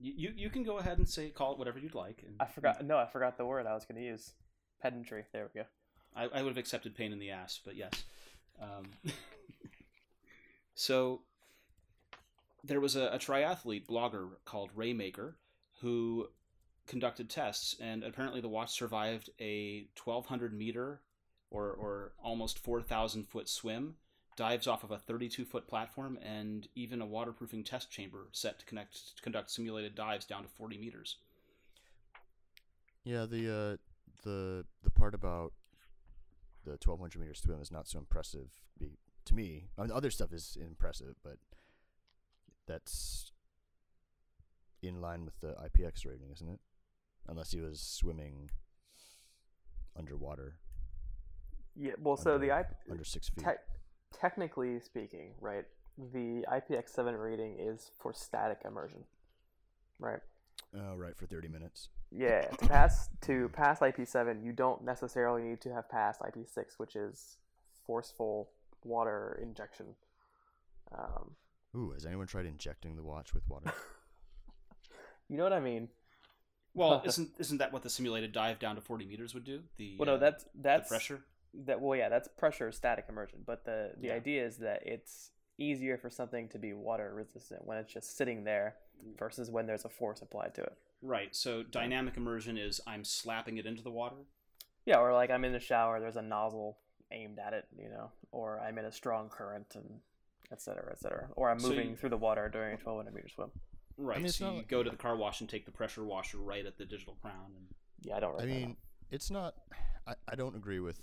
You can go ahead and call it whatever you'd like. And, I forgot the word I was going to use. Pedantry. There we go. I would have accepted pain in the ass, but yes. So there was a triathlete blogger called Raymaker who conducted tests, and apparently the watch survived a 1,200 meter or almost 4,000 foot swim, dives off of a 32-foot platform and even a waterproofing test chamber set to conduct simulated dives down to 40 meters. Yeah, the part about the 1,200-meter swim is not so impressive to me. I mean, the other stuff is impressive, but that's in line with the IPX rating, isn't it? Unless he was swimming underwater. Yeah, well, so the IPX... Under 6 feet. Technically speaking, right, the IPX7 rating is for static immersion, right? Right, for 30 minutes. Yeah, to pass IP7, you don't necessarily need to have passed IP6, which is forceful water injection. Has anyone tried injecting the watch with water? You know what I mean. Well, isn't that what the simulated dive down to 40 meters would do? No, that's the pressure. That's pressure static immersion, but the idea is that it's easier for something to be water resistant when it's just sitting there versus when there's a force applied to it. Right. So dynamic immersion is I'm slapping it into the water. Yeah, or like I'm in the shower, there's a nozzle aimed at it, you know, or I'm in a strong current and et cetera, or I'm moving through the water during a 1,200 meter swim. Right. I mean, so you go to the car wash and take the pressure washer right at the digital crown. And... Yeah, I don't. It's not. I don't agree with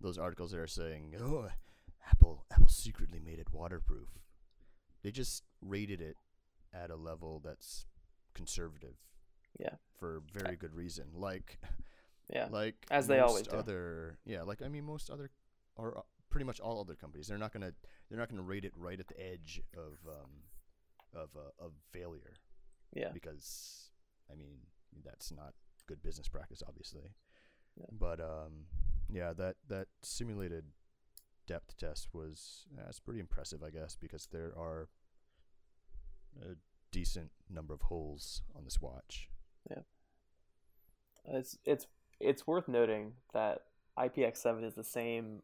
those articles that are saying, "Oh, Apple secretly made it waterproof." They just rated it at a level that's conservative. Yeah. For very good reason. Like Yeah. Like as they always do. Like, I mean, most other, or pretty much all other companies, they're not gonna rate it right at the edge of failure. Yeah. Because, I mean, that's not good business practice, obviously. Yeah. But that simulated depth test was it's pretty impressive, I guess, because there are a decent number of holes on this watch. Yeah. It's worth noting that IPX7 is the same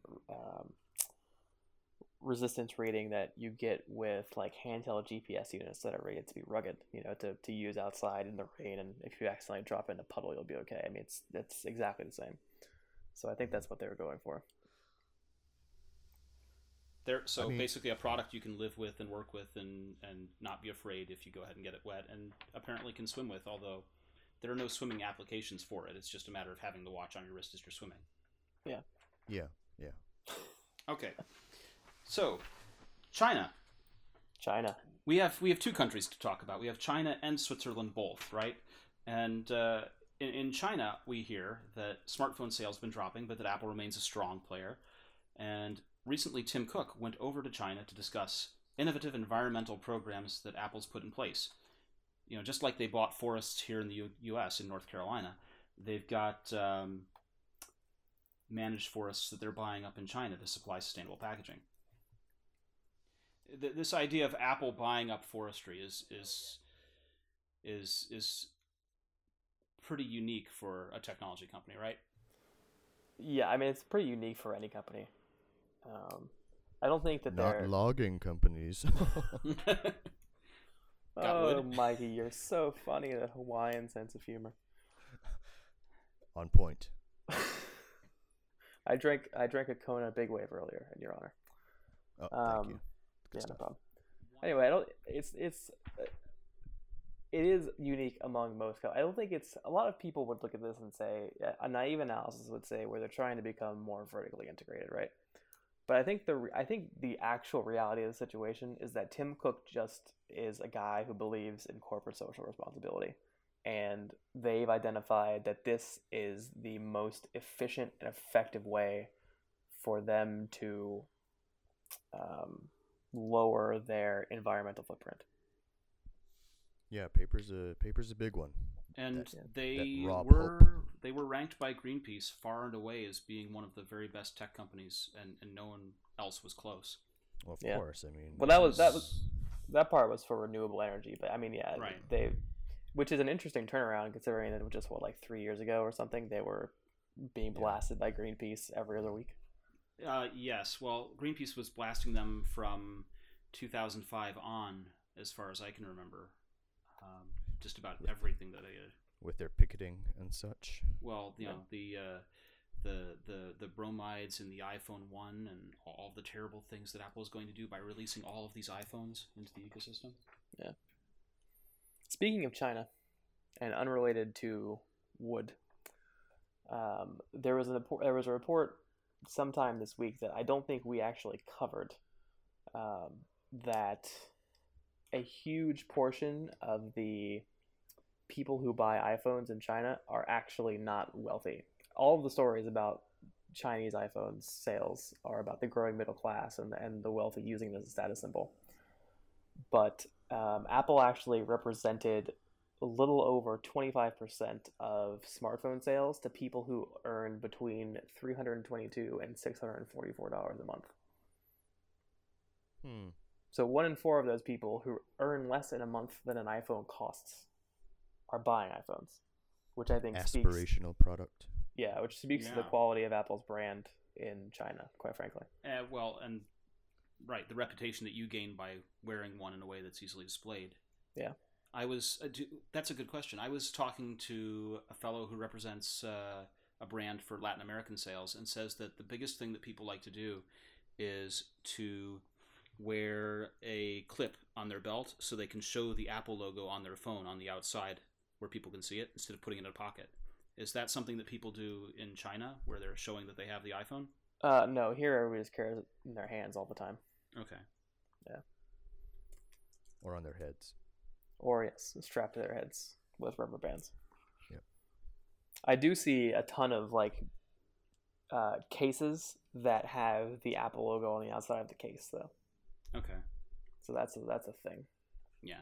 resistance rating that you get with like handheld GPS units that are rated to be rugged, you know, to use outside in the rain, and if you accidentally drop in a puddle, you'll be okay. I mean, it's exactly the same. So I think that's what they were going for. Basically a product you can live with and work with and not be afraid if you go ahead and get it wet, and apparently can swim with, although there are no swimming applications for it. It's just a matter of having the watch on your wrist as you're swimming. Yeah. Yeah. Yeah. Okay. So, China. China. We have two countries to talk about. We have China and Switzerland both, right? And in China, we hear that smartphone sales have been dropping, but that Apple remains a strong player. And recently, Tim Cook went over to China to discuss innovative environmental programs that Apple's put in place. You know, just like they bought forests here in the U.S. in North Carolina, they've got managed forests that they're buying up in China to supply sustainable packaging. This idea of Apple buying up forestry is pretty unique for a technology company, right? Yeah, I mean, it's pretty unique for any company. I don't think that they're... Not logging companies. Oh, Mikey, you're so funny at a Hawaiian sense of humor. On point. I drank a Kona Big Wave earlier in your honor. Oh, thank you. Good stuff. No problem. Anyway, it is unique among most companies. I don't think it's... A lot of people would look at this and say... A naive analysis would say where they're trying to become more vertically integrated, right? But I think the actual reality of the situation is that Tim Cook just is a guy who believes in corporate social responsibility. And they've identified that this is the most efficient and effective way for them to lower their environmental footprint. Yeah, paper's a big one. And they were ranked by Greenpeace far and away as being one of the very best tech companies, and no one else was close. Well, of course, I mean. Well, that part was for renewable energy, but I mean, yeah, right. Which is an interesting turnaround considering that it was just 3 years ago or something they were being blasted by Greenpeace every other week. Yes, well, Greenpeace was blasting them from 2005 on, as far as I can remember. Just about everything that they did. With their picketing and such. Well, the bromides in the iPhone 1 and all the terrible things that Apple is going to do by releasing all of these iPhones into the ecosystem. Yeah. Speaking of China, and unrelated to wood, there was a report sometime this week that I don't think we actually covered, that a huge portion of the people who buy iPhones in China are actually not wealthy. All of the stories about Chinese iPhone sales are about the growing middle class and the wealthy using it as a status symbol. But Apple actually represented a little over 25% of smartphone sales to people who earn between $322 and $644 a month. So 1 in 4 of those people who earn less in a month than an iPhone costs are buying iPhones, which I think speaks... Aspirational product. Yeah, which speaks to the quality of Apple's brand in China, quite frankly. The reputation that you gain by wearing one in a way that's easily displayed. Yeah. That's a good question. I was talking to a fellow who represents a brand for Latin American sales and says that the biggest thing that people like to do is to wear a clip on their belt so they can show the Apple logo on their phone on the outside where people can see it instead of putting it in a pocket. Is that something that people do in China where they're showing that they have the iPhone? No, here everybody just carries it in their hands all the time. Okay. Yeah. Or on their heads. Or, yes, strapped to their heads with rubber bands. Yep. I do see a ton of like cases that have the Apple logo on the outside of the case, though. Okay. So that's a thing. Yeah.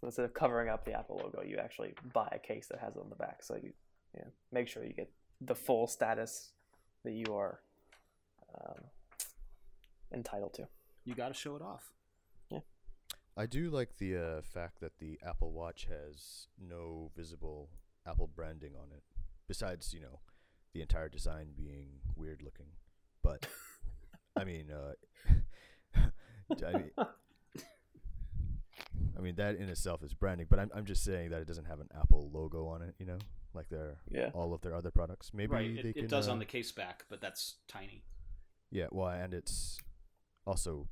So instead of covering up the Apple logo, you actually buy a case that has it on the back. So you make sure you get the full status that you are entitled to. You got to show it off. Yeah. I do like the fact that the Apple Watch has no visible Apple branding on it, besides, you know, the entire design being weird looking. But I mean, I mean that in itself is branding, but I'm just saying that it doesn't have an Apple logo on it, you know, like their all of their other products. Maybe right. It does on the case back, but that's tiny. Yeah, well, and it's also,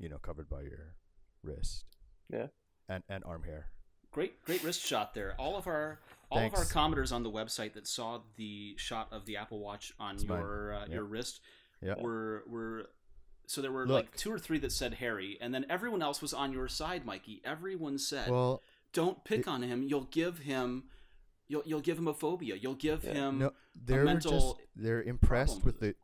you know, covered by your wrist. Yeah. And arm hair. Great wrist shot there. All of our commenters on the website that saw the shot of the Apple Watch on your wrist were so there were like two or three that said Harry, and then everyone else was on your side, Mikey. Everyone said, "Well, don't pick on him. You'll give him a phobia. You'll give him a mental." They're impressed with the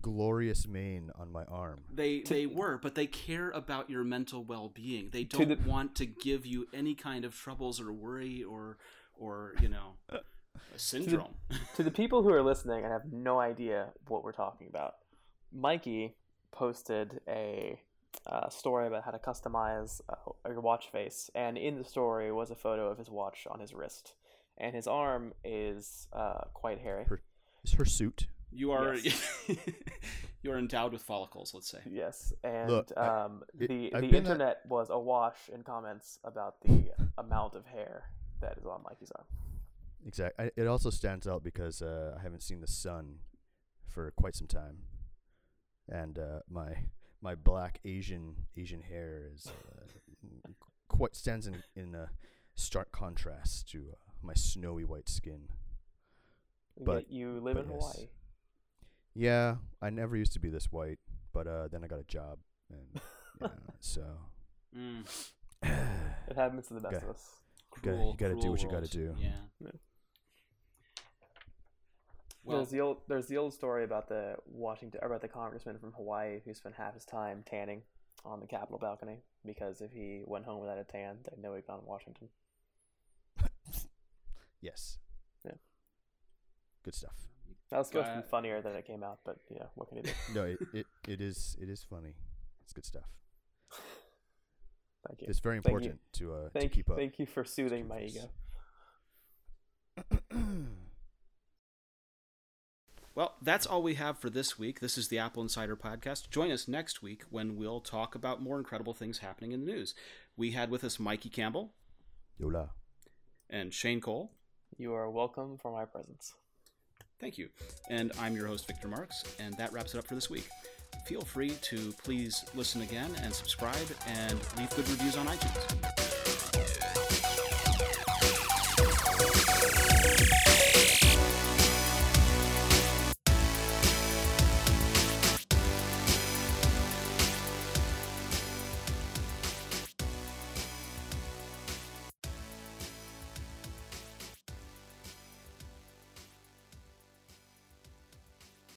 glorious mane on my arm. They were, but they care about your mental well-being. They don't want to give you any kind of troubles or worry or you know, a syndrome. To the people who are listening and have no idea what we're talking about, Mikey posted a story about how to customize your watch face, and in the story was a photo of his watch on his wrist, and his arm is quite hairy. It's her suit. You are you are endowed with follicles, let's say. Yes, and look, the internet was awash in comments about the amount of hair that is on Mikey's arm. Exactly. It also stands out because I haven't seen the sun for quite some time, and my black Asian hair is quite stands in a stark contrast to my snowy white skin. But you live in Hawaii. Yeah, I never used to be this white, but then I got a job, and so it happens to the best of us. You got to do what you got to do. Yeah. Well, there's the old story about the congressman from Hawaii who spent half his time tanning on the Capitol balcony because if he went home without a tan, they'd know he'd gone to Washington. Yes. Yeah. Good stuff. That was supposed to be funnier than it came out, but yeah, what can you do? No, it is funny. It's good stuff. Thank you. It's very important to keep up. Thank you for soothing my ego. Well, that's all we have for this week. This is the Apple Insider Podcast. Join us next week when we'll talk about more incredible things happening in the news. We had with us Mikey Campbell. Yola. And Shane Cole. You are welcome for my presence. Thank you. And I'm your host, Victor Marks, and that wraps it up for this week. Feel free to please listen again and subscribe and leave good reviews on iTunes.